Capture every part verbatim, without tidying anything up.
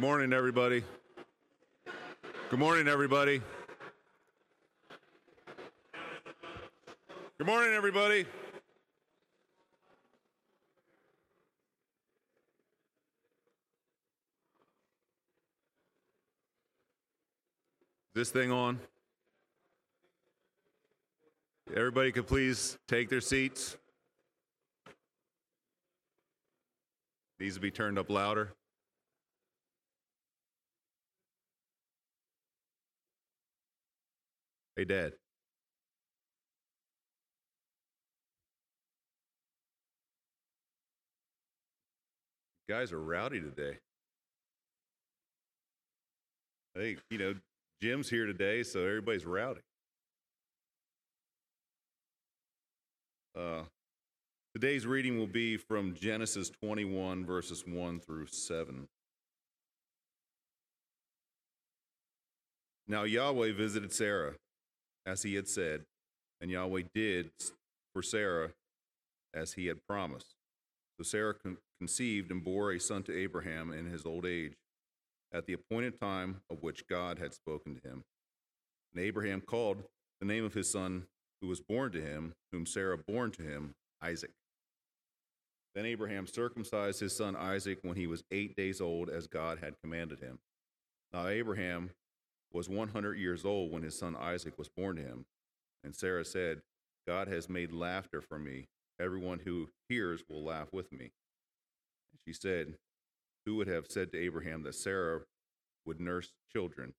Good morning, everybody. Good morning, everybody. Good morning, everybody. This thing on. Everybody could please take their seats. These will be turned up louder. Hey, Dad. You guys are rowdy today. I think, you know, Jim's here today, so everybody's rowdy. Uh, today's reading will be from Genesis twenty-one, verses one through seven. Now Yahweh visited Sarah, as he had said, and Yahweh did for Sarah as he had promised. So Sarah con- conceived and bore a son to Abraham in his old age, at the appointed time of which God had spoken to him. And Abraham called the name of his son who was born to him, whom Sarah bore to him, Isaac. Then Abraham circumcised his son Isaac when he was eight days old, as God had commanded him. Now Abraham was one hundred years old when his son Isaac was born to him. And Sarah said, God has made laughter for me. Everyone who hears will laugh with me. And she said, who would have said to Abraham that Sarah would nurse children?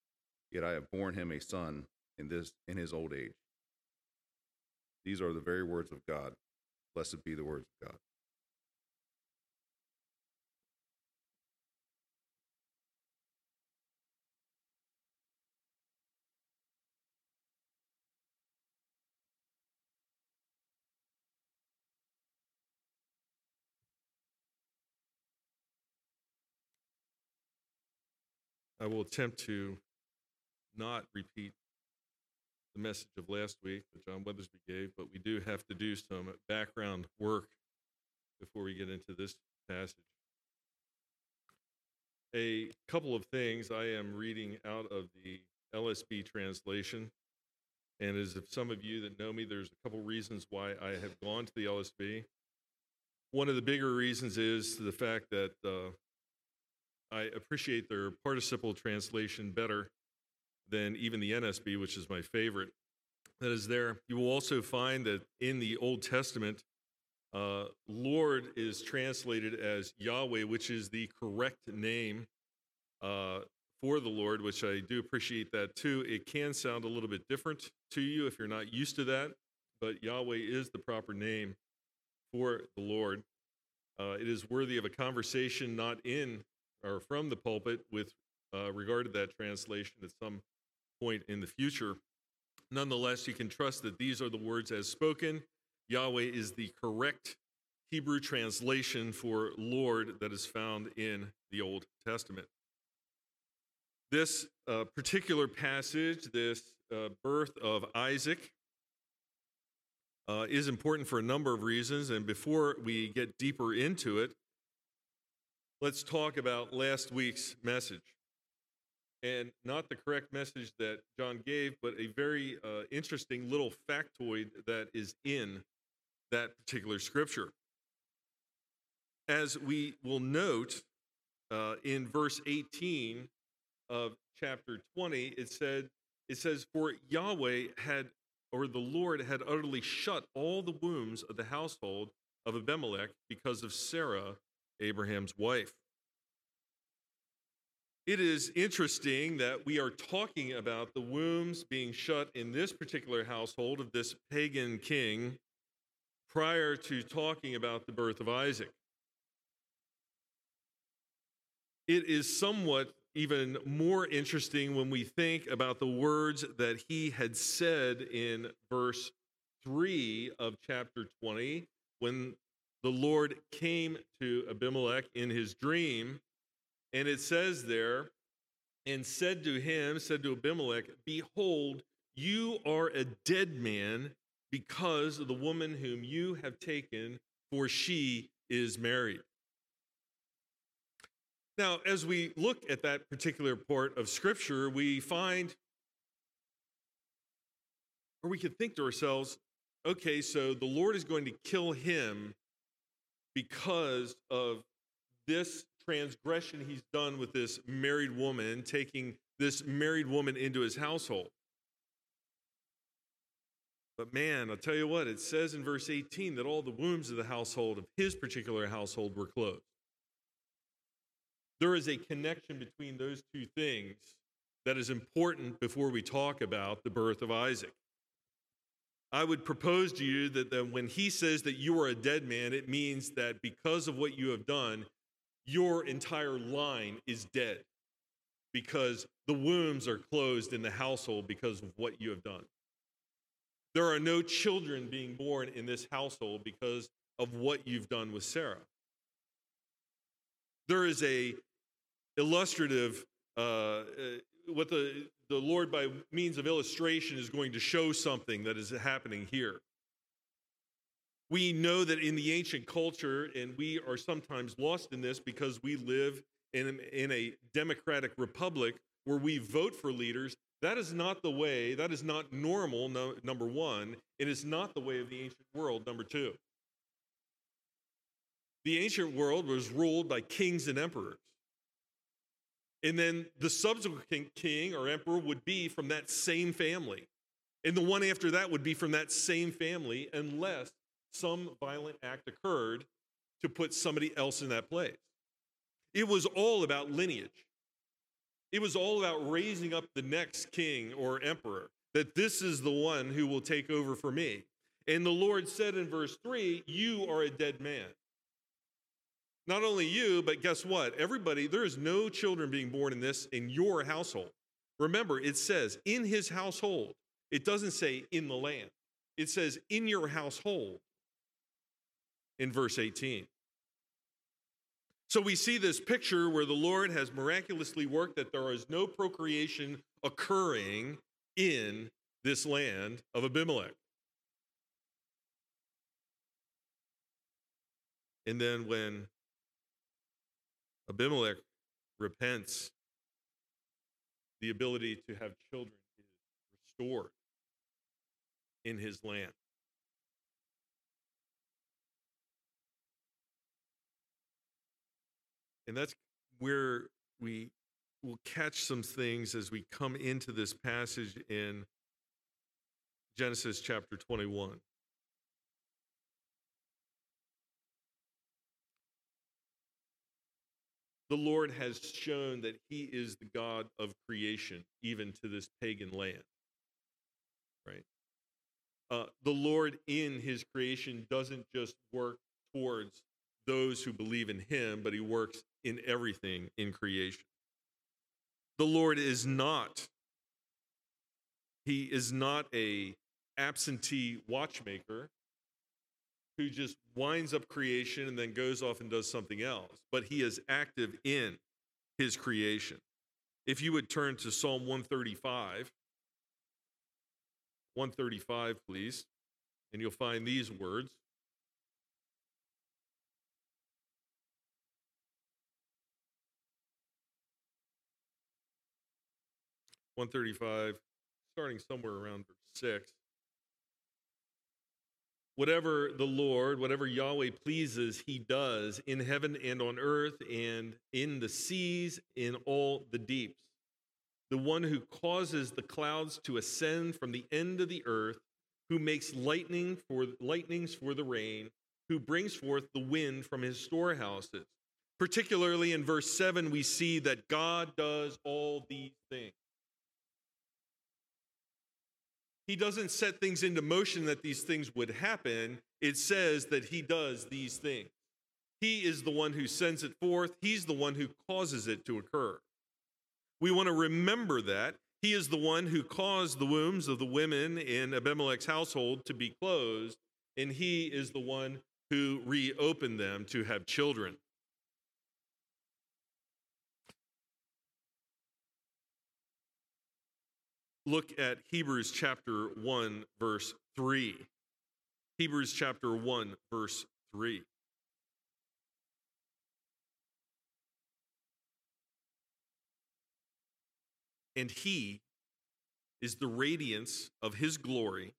Yet I have borne him a son in this in his old age. These are the very words of God. Blessed be the words of God. I will attempt to not repeat the message of last week that John Weathersby gave, but we do have to do some background work before we get into this passage. A couple of things. I am reading out of the L S B translation, and as if some of you that know me, there's a couple reasons why I have gone to the L S B. One of the bigger reasons is the fact that uh, I appreciate their participle translation better than even the N S B, which is my favorite, that is there. You will also find that in the Old Testament, uh, Lord is translated as Yahweh, which is the correct name uh, for the Lord, which I do appreciate that too. It can sound a little bit different to you if you're not used to that, but Yahweh is the proper name for the Lord. Uh, it is worthy of a conversation not in or from the pulpit with uh, regard to that translation at some point in the future. Nonetheless, you can trust that these are the words as spoken. Yahweh is the correct Hebrew translation for Lord that is found in the Old Testament. This uh, particular passage, this uh, birth of Isaac, uh, is important for a number of reasons. And before we get deeper into it, let's talk about last week's message. And not the correct message that John gave, but a very uh, interesting little factoid that is in that particular scripture. As we will note uh, in verse eighteen of chapter twenty, it said, it says, for Yahweh had, or the Lord had utterly shut all the wombs of the household of Abimelech because of Sarah, Abraham's wife. It is interesting that we are talking about the wombs being shut in this particular household of this pagan king prior to talking about the birth of Isaac. It is somewhat even more interesting when we think about the words that he had said in verse three of chapter twenty, when the Lord came to Abimelech in his dream, and it says there, and said to him, said to Abimelech, behold, you are a dead man because of the woman whom you have taken, for she is married. Now, as we look at that particular part of Scripture, we find, or we could think to ourselves, okay, so the Lord is going to kill him because of this transgression he's done with this married woman, taking this married woman into his household. But man, I'll tell you what, it says in verse eighteen that all the wombs of the household, of his particular household, were closed. There is a connection between those two things that is important before we talk about the birth of Isaac. I would propose to you that, that when he says that you are a dead man, it means that because of what you have done, your entire line is dead because the wombs are closed in the household because of what you have done. There are no children being born in this household because of what you've done with Sarah. There is a illustrative, uh, uh, what the, the Lord by means of illustration is going to show something that is happening here. We know that in the ancient culture, and we are sometimes lost in this because we live in, in a democratic republic where we vote for leaders. That is not the way, that is not normal, no, number one. It is not the way of the ancient world, number two. The ancient world was ruled by kings and emperors. And then the subsequent king or emperor would be from that same family. And the one after that would be from that same family unless some violent act occurred to put somebody else in that place. It was all about lineage. It was all about raising up the next king or emperor, that this is the one who will take over for me. And the Lord said in verse three, you are a dead man. Not only you, but guess what? Everybody, there is no children being born in this, in your household. Remember, it says in his household. It doesn't say in the land. It says in your household in verse eighteen. So we see this picture where the Lord has miraculously worked that there is no procreation occurring in this land of Abimelech. And then when Abimelech repents, the ability to have children is restored in his land. And that's where we will catch some things as we come into this passage in Genesis chapter twenty-one. The Lord has shown that he is the God of creation, even to this pagan land, right? Uh, the Lord in his creation doesn't just work towards those who believe in him, but he works in everything in creation. The Lord is not, he is not a absentee watchmaker who just winds up creation and then goes off and does something else, but he is active in his creation. If you would turn to Psalm one thirty-five, one thirty-five, please, and you'll find these words. one thirty-five, starting somewhere around verse six. Whatever the Lord, whatever Yahweh pleases, he does in heaven and on earth and in the seas, in all the deeps. The one who causes the clouds to ascend from the end of the earth, who makes lightning for lightnings for the rain, who brings forth the wind from his storehouses. Particularly in verse seven, we see that God does all these things. He doesn't set things into motion that these things would happen. It says that he does these things. He is the one who sends it forth. He's the one who causes it to occur. We want to remember that. He is the one who caused the wombs of the women in Abimelech's household to be closed, and he is the one who reopened them to have children. Look at Hebrews chapter one, verse three. Hebrews chapter one, verse three. and he is the radiance of his glory.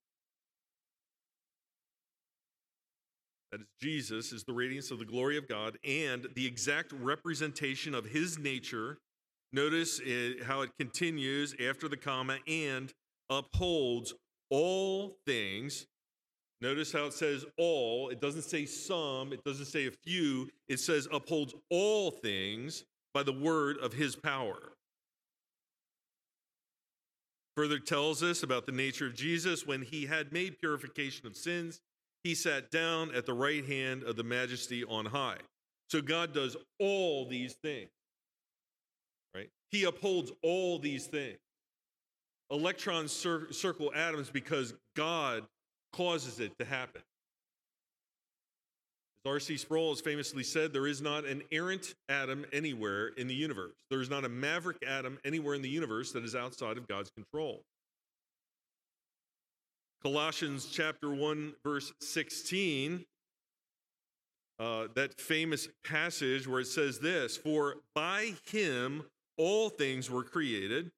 That is, Jesus is the radiance of the glory of God and the exact representation of his nature. Notice it, how it continues after the comma, and upholds all things. Notice how it says all. It doesn't say some. It doesn't say a few. It says upholds all things by the word of his power. Further tells us about the nature of Jesus. When he had made purification of sins, he sat down at the right hand of the majesty on high. So God does all these things, right? He upholds all these things. Electrons cir- circle atoms because God causes it to happen. As R. C. Sproul has famously said, there is not an errant atom anywhere in the universe. There is not a maverick atom anywhere in the universe that is outside of God's control. Colossians chapter one, verse sixteen, uh, that famous passage where it says this, for by him all things were created.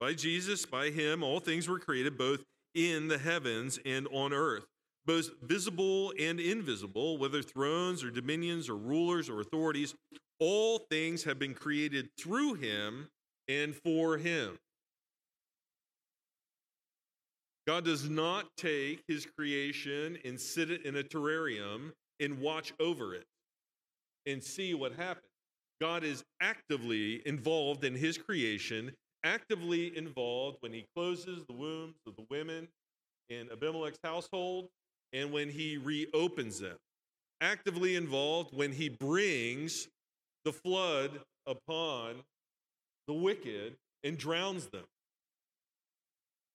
By Jesus, by him, all things were created, both in the heavens and on earth, both visible and invisible, whether thrones or dominions or rulers or authorities. All things have been created through him and for him. God does not take his creation and sit it in a terrarium and watch over it and see what happens. God is actively involved in his creation, actively involved when he closes the wombs of the women in Abimelech's household and when he reopens them, actively involved when he brings the flood upon the wicked and drowns them.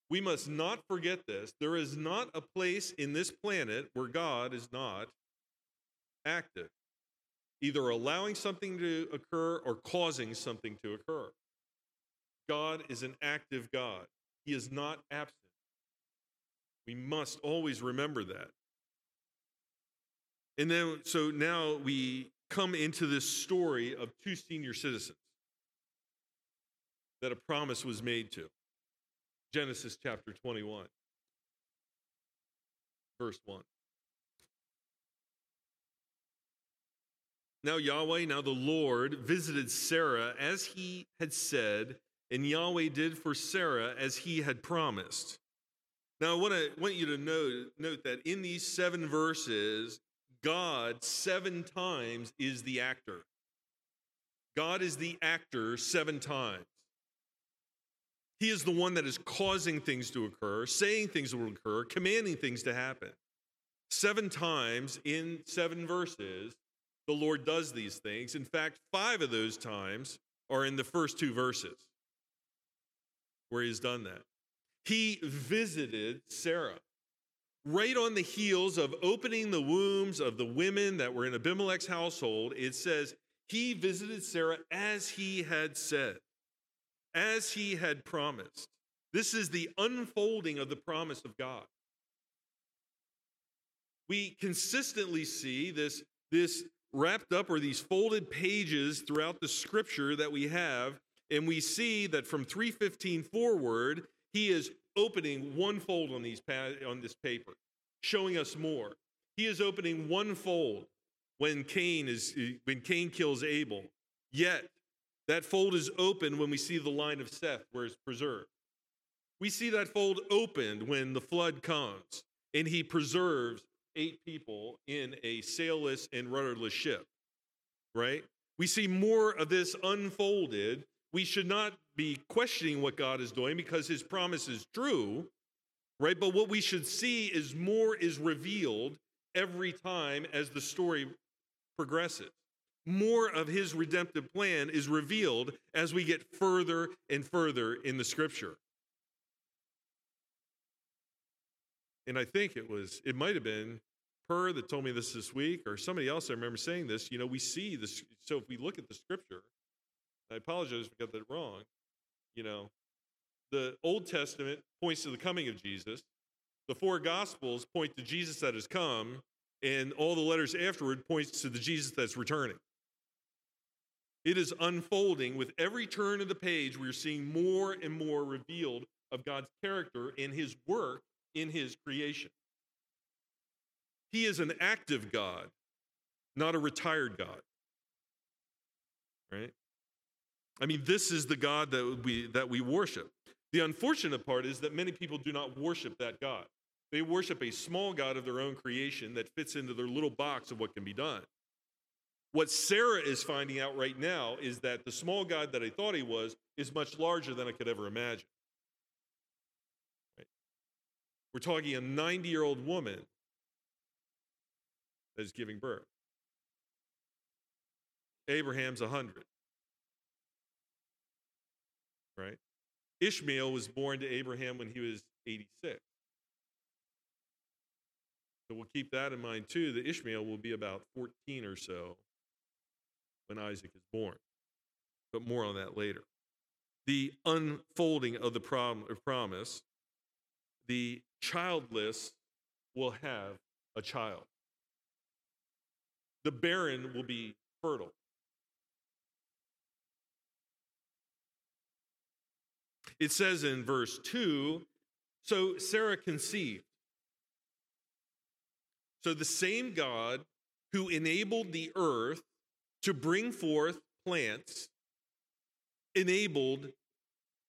We must not forget this. There is not a place in this planet where God is not active, either allowing something to occur or causing something to occur. God is an active God. He is not absent. We must always remember that. And then, so now we come into this story of two senior citizens that a promise was made to. Genesis chapter twenty-one, verse one. Now Yahweh, now the Lord, visited Sarah as he had said, and Yahweh did for Sarah as he had promised. Now I want to want you to note, note that in these seven verses, God seven times is the actor. God is the actor seven times. He is the one that is causing things to occur, saying things will occur, commanding things to happen. Seven times in seven verses, the Lord does these things. In fact, five of those times are in the first two verses where he's done that. He visited Sarah right on the heels of opening the wombs of the women that were in Abimelech's household. It says he visited Sarah as he had said. As he had promised. This is the unfolding of the promise of God. We consistently see this, this wrapped up or these folded pages throughout the scripture that we have, and we see that from three fifteen forward, he is opening one fold on, these pa- on this paper, showing us more. He is opening one fold when Cain is when Cain kills Abel. Yet, that fold is open when we see the line of Seth where it's preserved. We see that fold opened when the flood comes and he preserves eight people in a sailless and rudderless ship, right? We see more of this unfolded. We should not be questioning what God is doing because his promise is true, right? But what we should see is more is revealed every time as the story progresses. More of his redemptive plan is revealed as we get further and further in the scripture. And I think it was, it might have been Per that told me this this week, or somebody else I remember saying this, you know, we see this, so if we look at the scripture, I apologize if I got that wrong, you know, the Old Testament points to the coming of Jesus, the four Gospels point to Jesus that has come, and all the letters afterward points to the Jesus that's returning. It is unfolding. With every turn of the page, we're seeing more and more revealed of God's character and his work in his creation. He is an active God, not a retired God. Right? I mean, this is the God that we that we worship. The unfortunate part is that many people do not worship that God. They worship a small God of their own creation that fits into their little box of what can be done. What Sarah is finding out right now is that the small God that I thought he was is much larger than I could ever imagine. Right? We're talking a ninety-year-old woman that is giving birth. Abraham's one hundred. Right? Ishmael was born to Abraham when he was eighty-six. So we'll keep that in mind too, that Ishmael will be about fourteen or so when Isaac is born. But more on that later. The unfolding of the prom- of promise, the childless will have a child. The barren will be fertile. It says in verse two, so Sarah conceived. So the same God who enabled the earth to bring forth plants enabled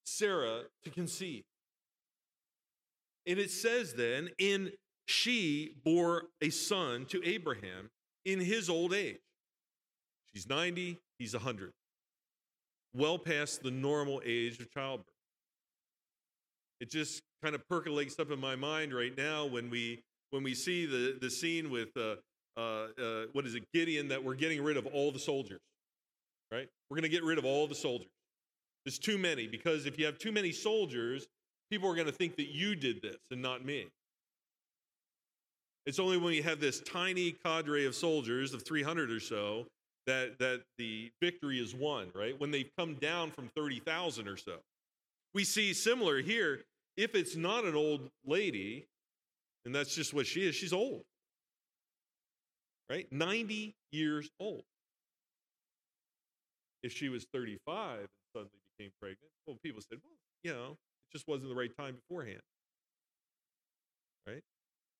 Sarah to conceive. And it says then, and she bore a son to Abraham in his old age. She's ninety, he's one hundred. Well past the normal age of childbirth. It just kind of percolates up in my mind right now when we when we see the, the scene with, uh, uh, uh, what is it, Gideon, that we're getting rid of all the soldiers, right? We're going to get rid of all the soldiers. There's too many, because if you have too many soldiers, people are going to think that you did this and not me. It's only when you have this tiny cadre of soldiers of three hundred or so that, that the victory is won, right? When they've come down from thirty thousand or so. We see similar here, if it's not an old lady, and that's just what she is, she's old, right? ninety years old. If she was thirty-five and suddenly became pregnant, well, people said, well, you know, it just wasn't the right time beforehand, right?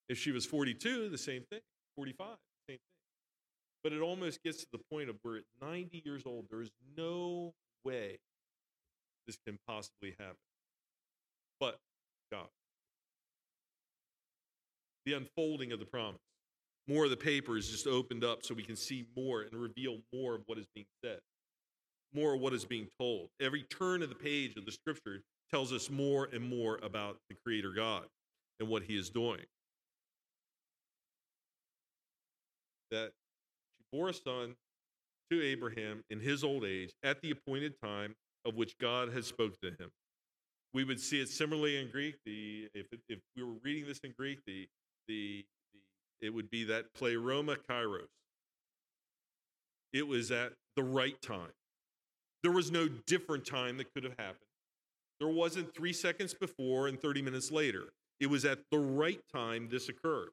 If she was forty-two, the same thing, forty-five, same thing. But it almost gets to the point of where at ninety years old, there is no way this can possibly happen. But God. The unfolding of the promise. More of the paper is just opened up so we can see more and reveal more of what is being said. More of what is being told. Every turn of the page of the scripture tells us more and more about the Creator God and what he is doing. That she bore a son to Abraham in his old age at the appointed time of which God has spoken to him. We would see it similarly in Greek. The if if we were reading this in Greek, the the, the it would be that pleroma kairos. It was at the right time. There was no different time that could have happened. There wasn't three seconds before and thirty minutes later. It was at the right time this occurred.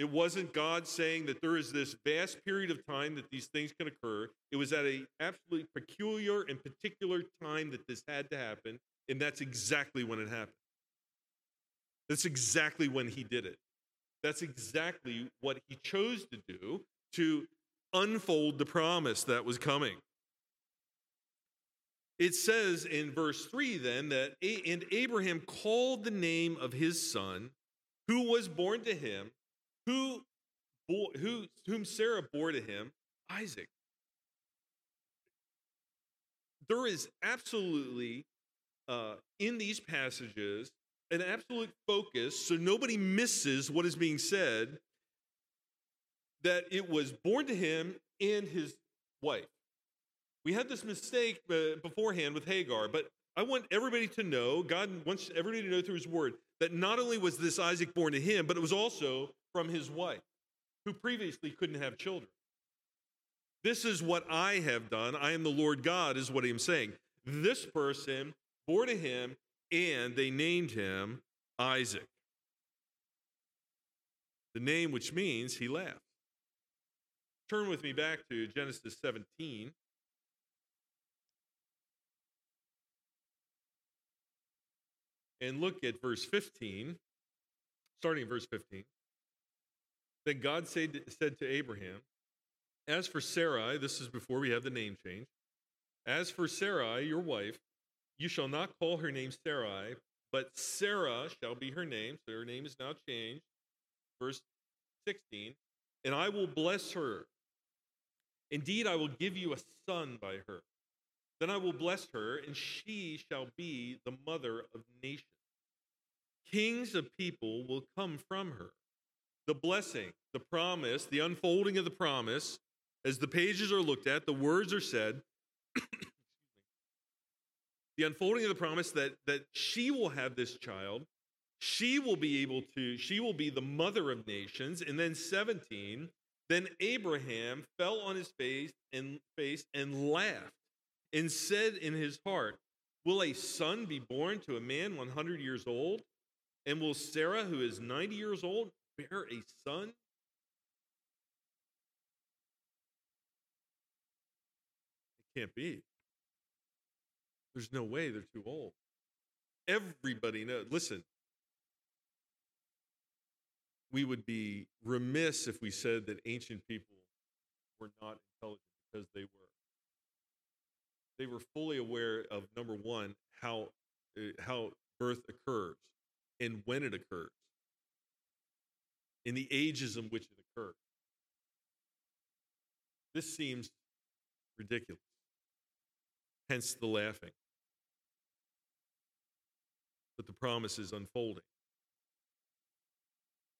It wasn't God saying that there is this vast period of time that these things can occur. It was at an absolutely peculiar and particular time that this had to happen, and that's exactly when it happened. That's exactly when he did it. That's exactly what he chose to do to unfold the promise that was coming. It says in verse three then that, and Abraham called the name of his son, who was born to him, Who, who, whom Sarah bore to him, Isaac. There is absolutely, uh, in these passages, an absolute focus, so nobody misses what is being said, that it was born to him and his wife. We had this mistake uh, beforehand with Hagar, but I want everybody to know, God wants everybody to know through his word, that not only was this Isaac born to him, but it was also from his wife, who previously couldn't have children. This is what I have done. I am the Lord God, is what I'm saying. This person bore to him, and they named him Isaac. The name which means he laughed. Turn with me back to Genesis seventeen. and look at verse fifteen, starting in verse fifteen. Then God said to Abraham, as for Sarai, this is before we have the name change, as for Sarai, your wife, you shall not call her name Sarai, but Sarah shall be her name. So her name is now changed. Verse sixteen, and I will bless her. Indeed, I will give you a son by her. Then I will bless her, and she shall be the mother of nations. Kings of people will come from her. The blessing, the promise, the unfolding of the promise, as the pages are looked at, the words are said, the unfolding of the promise that, that she will have this child, she will be able to, she will be the mother of nations. And then seventeen, then Abraham fell on his face and face and laughed and said in his heart, will a son be born to a man one hundred years old? And will Sarah, who is ninety years old, bear a son? It can't be. There's no way, they're too old. Everybody knows. Listen, we would be remiss if we said that ancient people were not intelligent, because they were. They were fully aware of, number one, how, uh, how birth occurs and when it occurs, in the ages in which it occurred. This seems ridiculous, hence the laughing. But the promise is unfolding.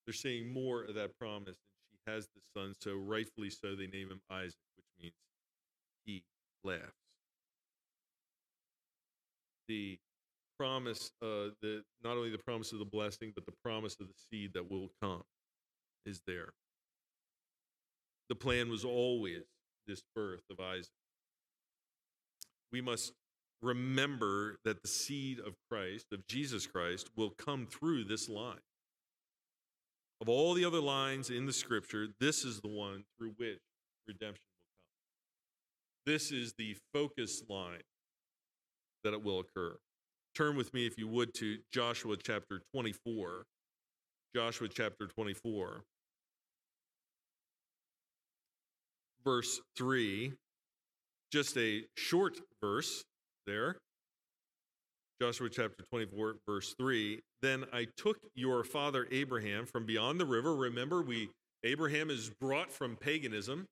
They're seeing more of that promise, and she has the son, so rightfully so they name him Isaac, which means he laughs. The promise, uh, the not only the promise of the blessing, but the promise of the seed that will come is there. The plan was always this birth of Isaac. We must remember that the seed of Christ, of Jesus Christ, will come through this line. Of all the other lines in the scripture, this is the one through which redemption will come. This is the focus line that it will occur. Turn with me, if you would, to Joshua chapter twenty-four. Joshua chapter twenty-four, verse three, just a short verse there. Joshua chapter twenty-four, verse three, then I took your father Abraham from beyond the river. Remember, we Abraham is brought from paganism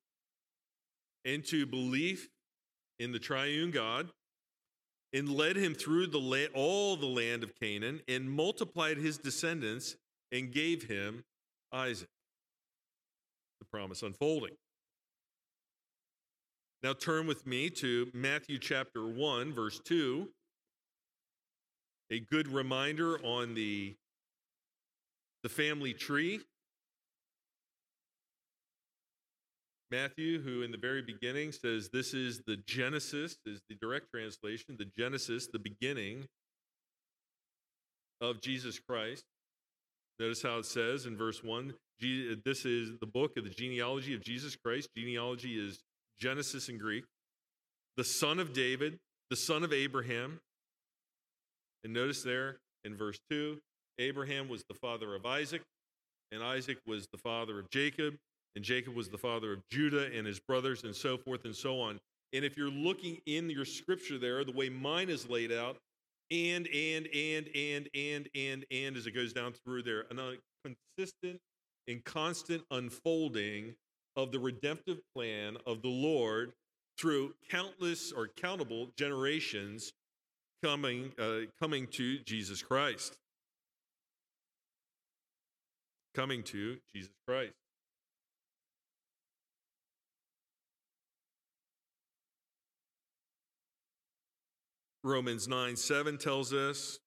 into belief in the triune God, and led him through the la- all the land of Canaan, and multiplied his descendants, and gave him Isaac. The promise unfolding. Now turn with me to Matthew chapter one, verse two. A good reminder on the, the family tree. Matthew, who in the very beginning says this is the Genesis, is the direct translation, the Genesis, the beginning of Jesus Christ. Notice how it says in verse one, this is the book of the genealogy of Jesus Christ. Genealogy is Genesis in Greek. The son of David, the son of Abraham. And notice there in verse two, Abraham was the father of Isaac, and Isaac was the father of Jacob, and Jacob was the father of Judah and his brothers, and so forth and so on. And if you're looking in your scripture there, the way mine is laid out, And, and, and, and, and, and, and, as it goes down through there, a consistent and constant unfolding of the redemptive plan of the Lord through countless or countable generations coming, uh, coming to Jesus Christ. Coming to Jesus Christ. Romans nine seven tells us,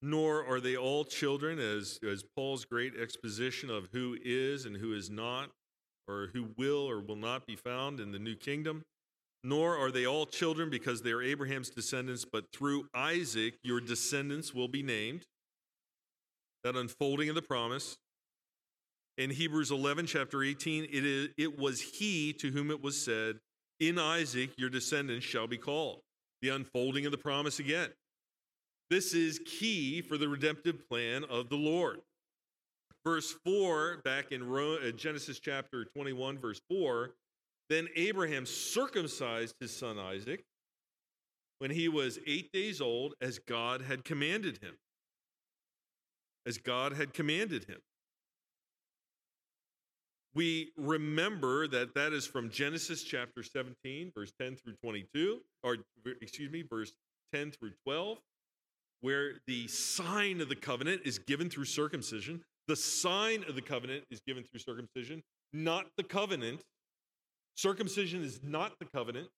nor are they all children, as, as Paul's great exposition of who is and who is not, or who will or will not be found in the new kingdom. Nor are they all children because they are Abraham's descendants, but through Isaac your descendants will be named. That unfolding of the promise. In Hebrews eleven, chapter eighteen, it is it was he to whom it was said, in Isaac your descendants shall be called. The unfolding of the promise again. This is key for the redemptive plan of the Lord. Verse four, back in Genesis chapter twenty-one, verse four, then Abraham circumcised his son Isaac when he was eight days old, as God had commanded him. As God had commanded him. We remember that that is from Genesis chapter seventeen, verse ten through twenty-two, or excuse me, verse ten through twelve, where the sign of the covenant is given through circumcision. The sign of the covenant is given through circumcision, not the covenant. Circumcision is not the covenant.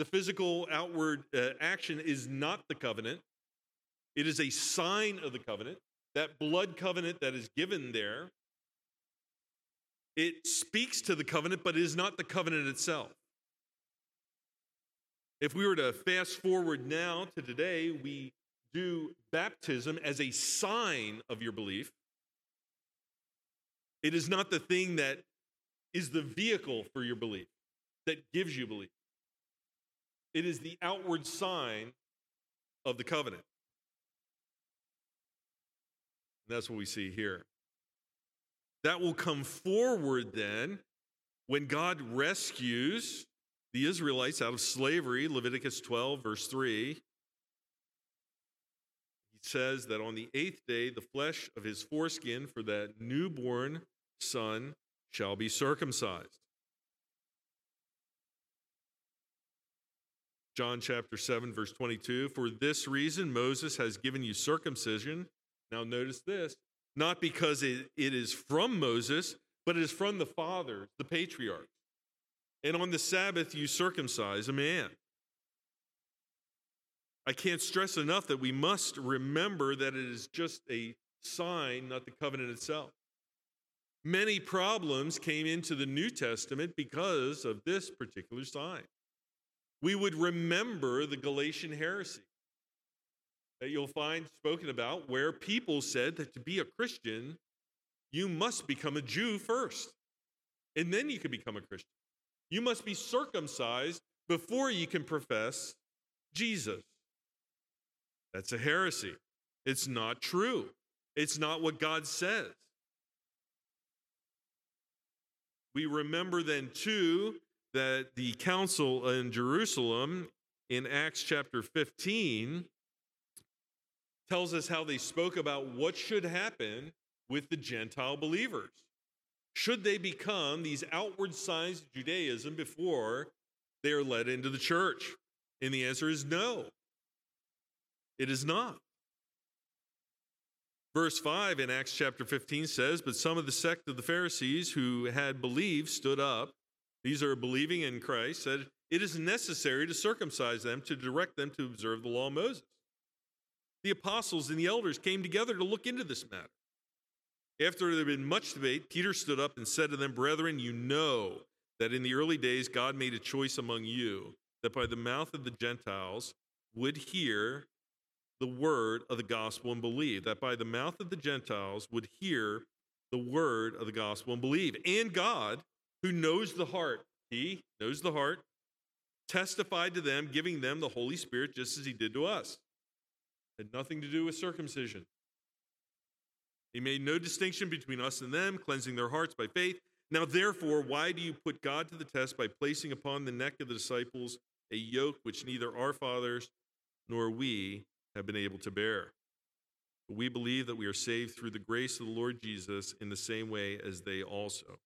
The physical outward uh, action is not the covenant. It is a sign of the covenant. That blood covenant that is given there, it speaks to the covenant, but it is not the covenant itself. If we were to fast forward now to today, we do baptism as a sign of your belief. It is not the thing that is the vehicle for your belief, that gives you belief. It is the outward sign of the covenant. And that's what we see here. That will come forward then when God rescues the Israelites out of slavery, Leviticus twelve, verse three. He says that on the eighth day, the flesh of his foreskin for that newborn son shall be circumcised. John chapter seven, verse twenty-two, for this reason Moses has given you circumcision. Now notice this. Not because it, it is from Moses, but it is from the fathers, the patriarchs. And on the Sabbath, you circumcise a man. I can't stress enough that we must remember that it is just a sign, not the covenant itself. Many problems came into the New Testament because of this particular sign. We would remember the Galatian heresy that you'll find spoken about, where people said that to be a Christian, you must become a Jew first, and then you can become a Christian. You must be circumcised before you can profess Jesus. That's a heresy. It's not true. It's not what God says. We remember then, too, that the council in Jerusalem in Acts chapter fifteen tells us how they spoke about what should happen with the Gentile believers. Should they become these outward signs of Judaism before they are led into the church? And the answer is no. It is not. Verse five in Acts chapter fifteen says, but some of the sect of the Pharisees who had believed stood up. These are believing in Christ, said, it is necessary to circumcise them to direct them to observe the law of Moses. The apostles and the elders came together to look into this matter. After there had been much debate, Peter stood up and said to them, brethren, you know that in the early days God made a choice among you, that by the mouth of the Gentiles would hear the word of the gospel and believe, that by the mouth of the Gentiles would hear the word of the gospel and believe. And God, who knows the heart, he knows the heart, testified to them, giving them the Holy Spirit just as he did to us. Had nothing to do with circumcision. He made no distinction between us and them, cleansing their hearts by faith. Now, therefore, why do you put God to the test by placing upon the neck of the disciples a yoke which neither our fathers nor we have been able to bear? But we believe that we are saved through the grace of the Lord Jesus in the same way as they also.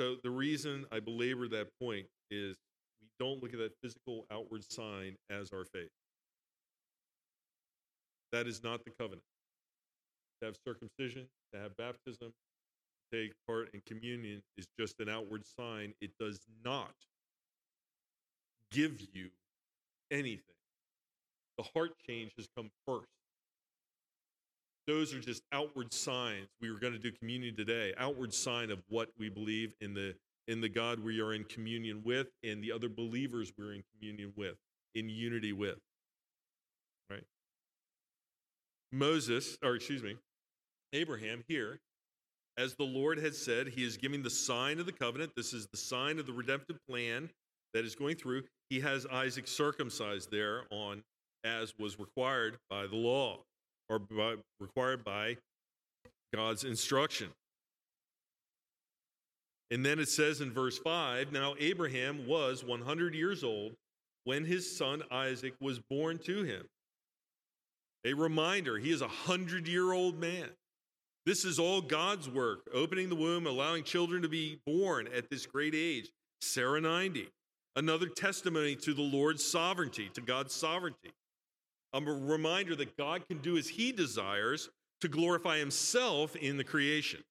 So the reason I belabor that point is we don't look at that physical outward sign as our faith. That is not the covenant. To have circumcision, to have baptism, to take part in communion is just an outward sign. It does not give you anything. The heart change has come first. Those are just outward signs. We were going to do communion today, outward sign of what we believe in the in the God we are in communion with, and the other believers we're in communion with, in unity with, right? Moses, or excuse me, Abraham here, as the Lord had said, he is giving the sign of the covenant. This is the sign of the redemptive plan that is going through, he has Isaac circumcised there on, as was required by the law, or by, required by God's instruction. And then it says in verse five, now Abraham was one hundred years old when his son Isaac was born to him. A reminder, he is a hundred-year-old man. This is all God's work, opening the womb, allowing children to be born at this great age. Sarah ninety, another testimony to the Lord's sovereignty, to God's sovereignty. A reminder that God can do as he desires to glorify himself in the creation.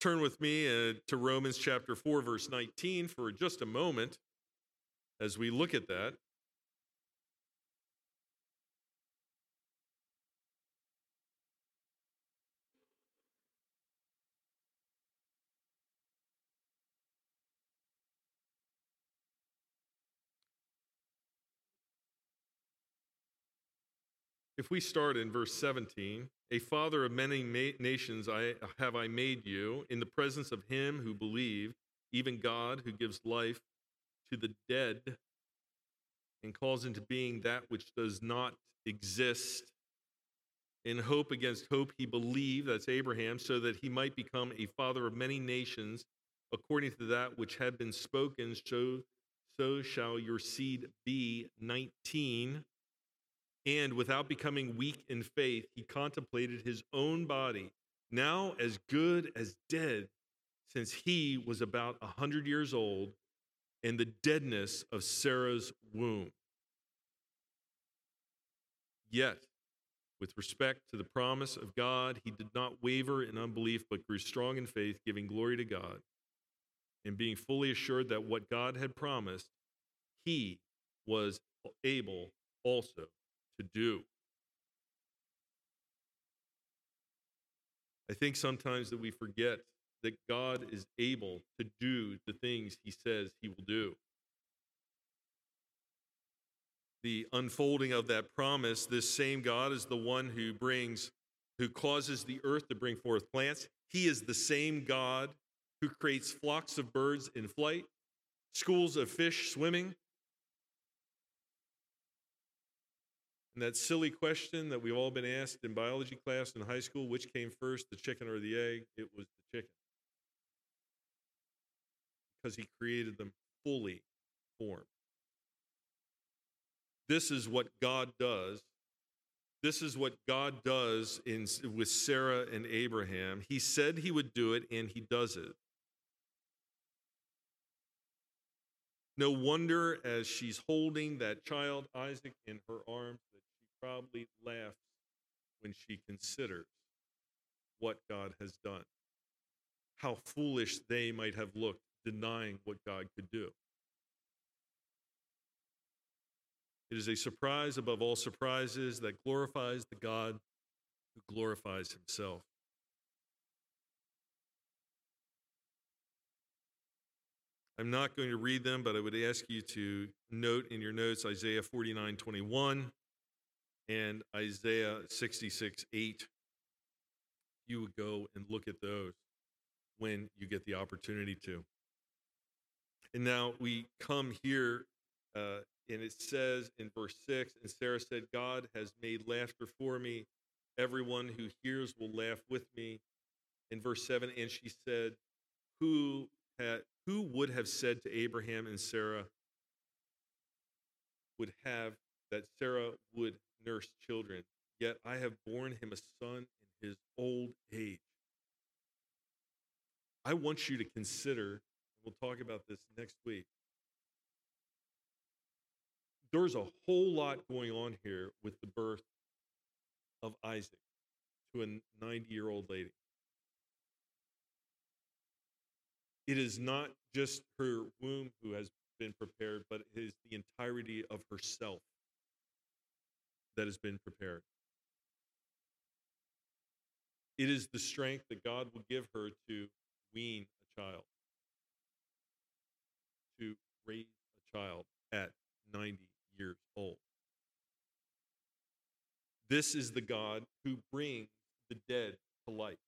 Turn with me uh, to Romans chapter four, verse nineteen for just a moment as we look at that. If we start in verse seventeen, a father of many ma- nations I, have I made you, in the presence of him who believed, even God who gives life to the dead and calls into being that which does not exist. In hope against hope he believed, that's Abraham, so that he might become a father of many nations, according to that which had been spoken, so, so shall your seed be. nineteen. And without becoming weak in faith, he contemplated his own body, now as good as dead, since he was about a hundred years old, and the deadness of Sarah's womb. Yet, with respect to the promise of God, he did not waver in unbelief, but grew strong in faith, giving glory to God, and being fully assured that what God had promised, he was able also to do. I think sometimes that we forget that God is able to do the things he says he will do. The unfolding of that promise, this same God is the one who brings, who causes the earth to bring forth plants. He is the same God who creates flocks of birds in flight, schools of fish swimming. And that silly question that we've all been asked in biology class in high school, which came first, the chicken or the egg? It was the chicken. Because he created them fully formed. This is what God does. This is what God does in, with Sarah and Abraham. He said he would do it, and he does it. No wonder as she's holding that child, Isaac, in her arms, that she probably laughs when she considers what God has done. How foolish they might have looked, denying what God could do. It is a surprise above all surprises that glorifies the God who glorifies himself. I'm not going to read them, but I would ask you to note in your notes Isaiah forty-nine twenty-one and Isaiah sixty-six eight. You would go and look at those when you get the opportunity to. And now we come here, uh, and it says in verse six, and Sarah said, God has made laughter for me. Everyone who hears will laugh with me. In verse seven, and she said, who had... Who would have said to Abraham and Sarah would have that Sarah would nurse children? Yet I have borne him a son in his old age. I want you to consider, and we'll talk about this next week. There's a whole lot going on here with the birth of Isaac to a ninety-year-old lady. It is not just her womb who has been prepared, but it is the entirety of herself that has been prepared. It is the strength that God will give her to wean a child, to raise a child at ninety years old. This is the God who brings the dead to life.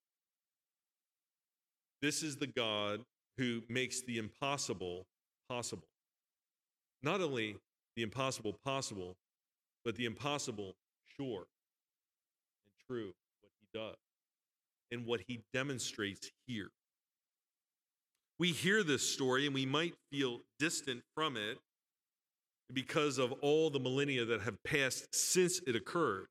This is the God who makes the impossible possible. Not only the impossible possible, but the impossible sure and true, what he does and what he demonstrates here. We hear this story and we might feel distant from it because of all the millennia that have passed since it occurred.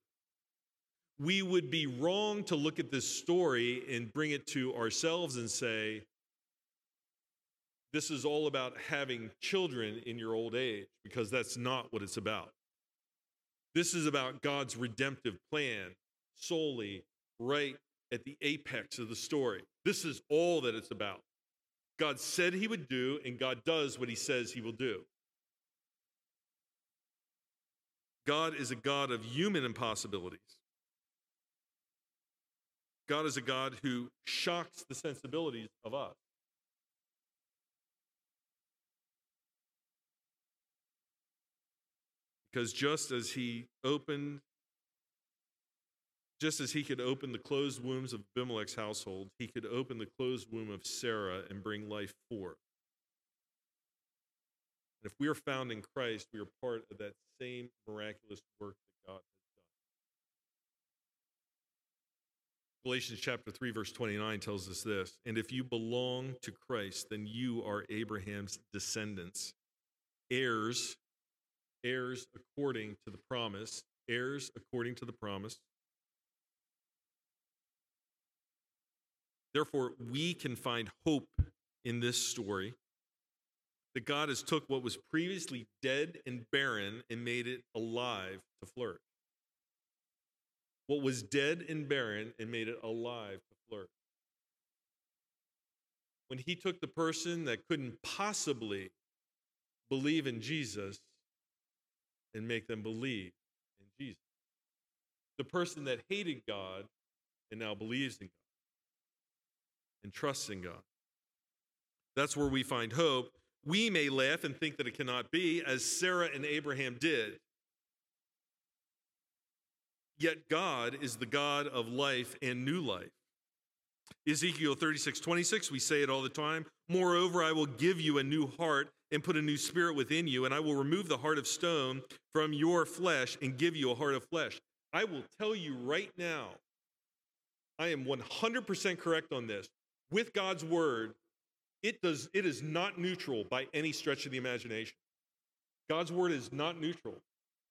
We would be wrong to look at this story and bring it to ourselves and say, this is all about having children in your old age, because that's not what it's about. This is about God's redemptive plan solely right at the apex of the story. This is all that it's about. God said he would do, and God does what he says he will do. God is a God of human impossibilities. God is a God who shocks the sensibilities of us. Because just as he opened, just as he could open the closed wombs of Abimelech's household, he could open the closed womb of Sarah and bring life forth. And if we are found in Christ, we are part of that same miraculous work that God has done. Galatians chapter three, verse twenty-nine tells us this, and if you belong to Christ, then you are Abraham's descendants, heirs, heirs according to the promise, heirs according to the promise. Therefore, we can find hope in this story. That God has took what was previously dead and barren and made it alive to flourish. What was dead and barren and made it alive to flourish. When he took the person that couldn't possibly believe in Jesus and make them believe in Jesus. The person that hated God and now believes in God and trusts in God. That's where we find hope. We may laugh and think that it cannot be, as Sarah and Abraham did. Yet God is the God of life and new life. Ezekiel thirty-six twenty-six, we say it all the time. Moreover, I will give you a new heart and put a new spirit within you, and I will remove the heart of stone from your flesh and give you a heart of flesh. I will tell you right now, I am one hundred percent correct on this. With God's word, It does. It is not neutral by any stretch of the imagination. God's word is not neutral.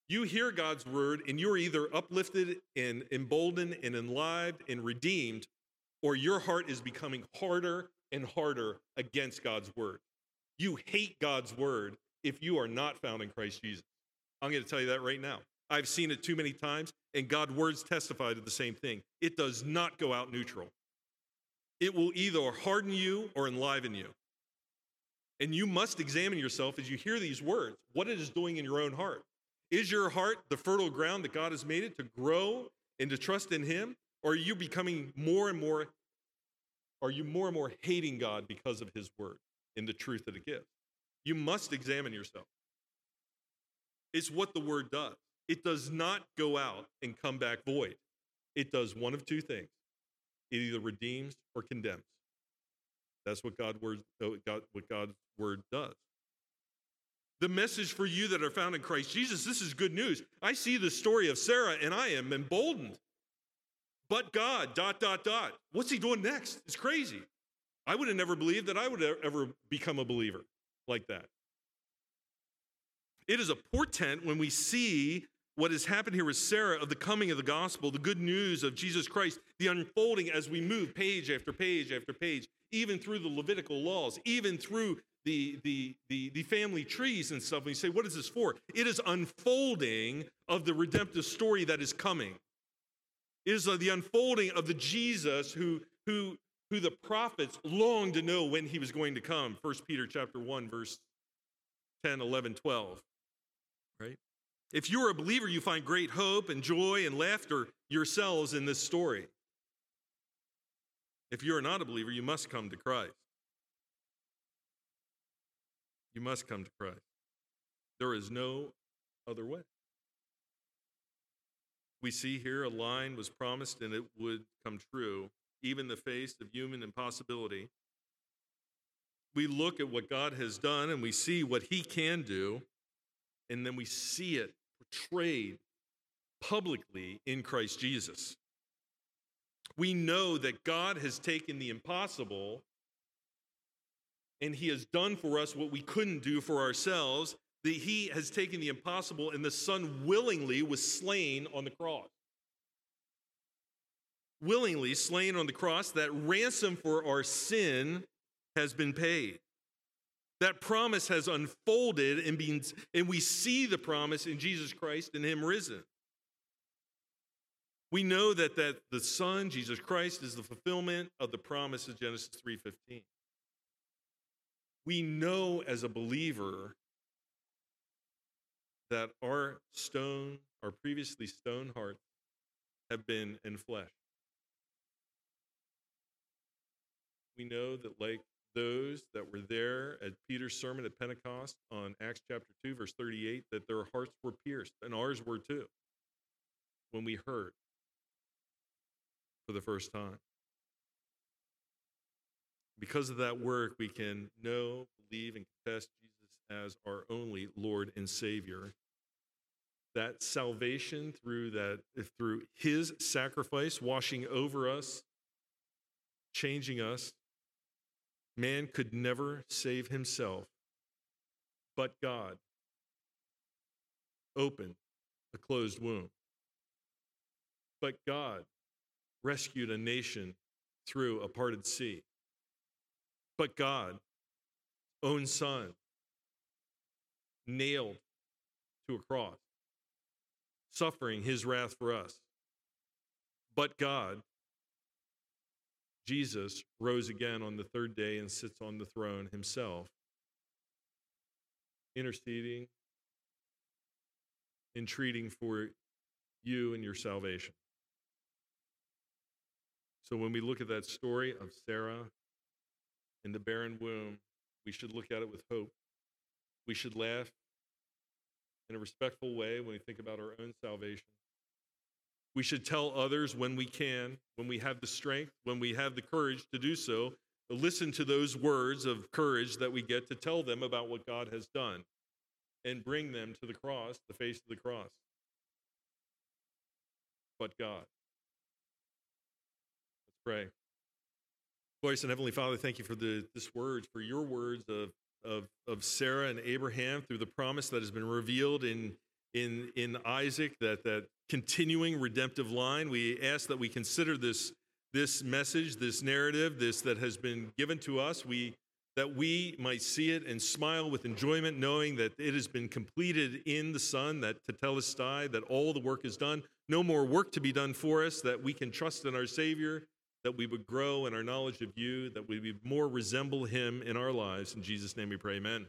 You hear God's word and you're either uplifted and emboldened and enlivened and redeemed, or your heart is becoming harder and harder against God's word. You hate God's word if you are not found in Christ Jesus. I'm going to tell you that right now. I've seen it too many times, and God's words testify to the same thing. It does not go out neutral. It will either harden you or enliven you. And you must examine yourself as you hear these words, what it is doing in your own heart. Is your heart the fertile ground that God has made it to grow and to trust in him? Or are you becoming more and more, are you more and more hating God because of his word and the truth that it gives? You must examine yourself. It's what the word does. It does not go out and come back void. It does one of two things. It either redeems or condemns. That's what, God word, God, what God's word does. The message for you that are found in Christ Jesus, this is good news. I see the story of Sarah and I am emboldened. But God, dot, dot, dot. What's he doing next? It's crazy. I would have never believed that I would ever become a believer like that. It is a portent when we see what has happened here with Sarah of the coming of the gospel, the good news of Jesus Christ, the unfolding as we move page after page after page, even through the Levitical laws, even through the, the, the, the family trees and stuff. And you say, what is this for? It is unfolding of the redemptive story that is coming. It is the unfolding of the Jesus who, who, who the prophets longed to know when he was going to come. First Peter chapter one, verse ten, eleven, twelve, right? If you're a believer, you find great hope and joy and laughter yourselves in this story. If you're not a believer, you must come to Christ. You must come to Christ. There is no other way. We see here a line was promised and it would come true, even in the face of human impossibility. we look at what God has done and we see what he can do, and then we see it portrayed publicly in Christ Jesus. We know that God has taken the impossible and he has done for us what we couldn't do for ourselves, that he has taken the impossible and the Son willingly was slain on the cross. Willingly slain on the cross, that ransom for our sin has been paid. That promise has unfolded and, been, and we see the promise in Jesus Christ and him risen. We know that, that the Son, Jesus Christ, is the fulfillment of the promise of Genesis three fifteen. We know as a believer that our stone, our previously stone hearts have been enfleshed. We know that like those that were there at Peter's sermon at Pentecost on Acts chapter two, verse thirty-eight, that their hearts were pierced, and ours were too, when we heard for the first time. Because of that work, we can know, believe, and confess Jesus as our only Lord and Savior. That salvation through that, through his sacrifice, washing over us, changing us, man could never save himself, but God opened a closed womb. But God rescued a nation through a parted sea. But God, own Son, nailed to a cross, suffering his wrath for us. But God, Jesus rose again on the third day and sits on the throne himself, interceding, entreating for you and your salvation. So when we look at that story of Sarah and the barren womb, we should look at it with hope. We should laugh in a respectful way when we think about our own salvation. We should tell others when we can, when we have the strength, when we have the courage to do so, to listen to those words of courage that we get to tell them about what God has done and bring them to the cross, the face of the cross. But God. Let's pray. Glorious and Heavenly Father, thank you for the, this word, for your words of, of, of Sarah and Abraham through the promise that has been revealed in In, in Isaac, that, that continuing redemptive line. We ask that we consider this, this message, this narrative, this that has been given to us, we, that we might see it and smile with enjoyment, knowing that it has been completed in the Son, that Tetelestai, that all the work is done, no more work to be done for us, that we can trust in our Savior, that we would grow in our knowledge of you, that we would more resemble him in our lives. In Jesus' name we pray, amen.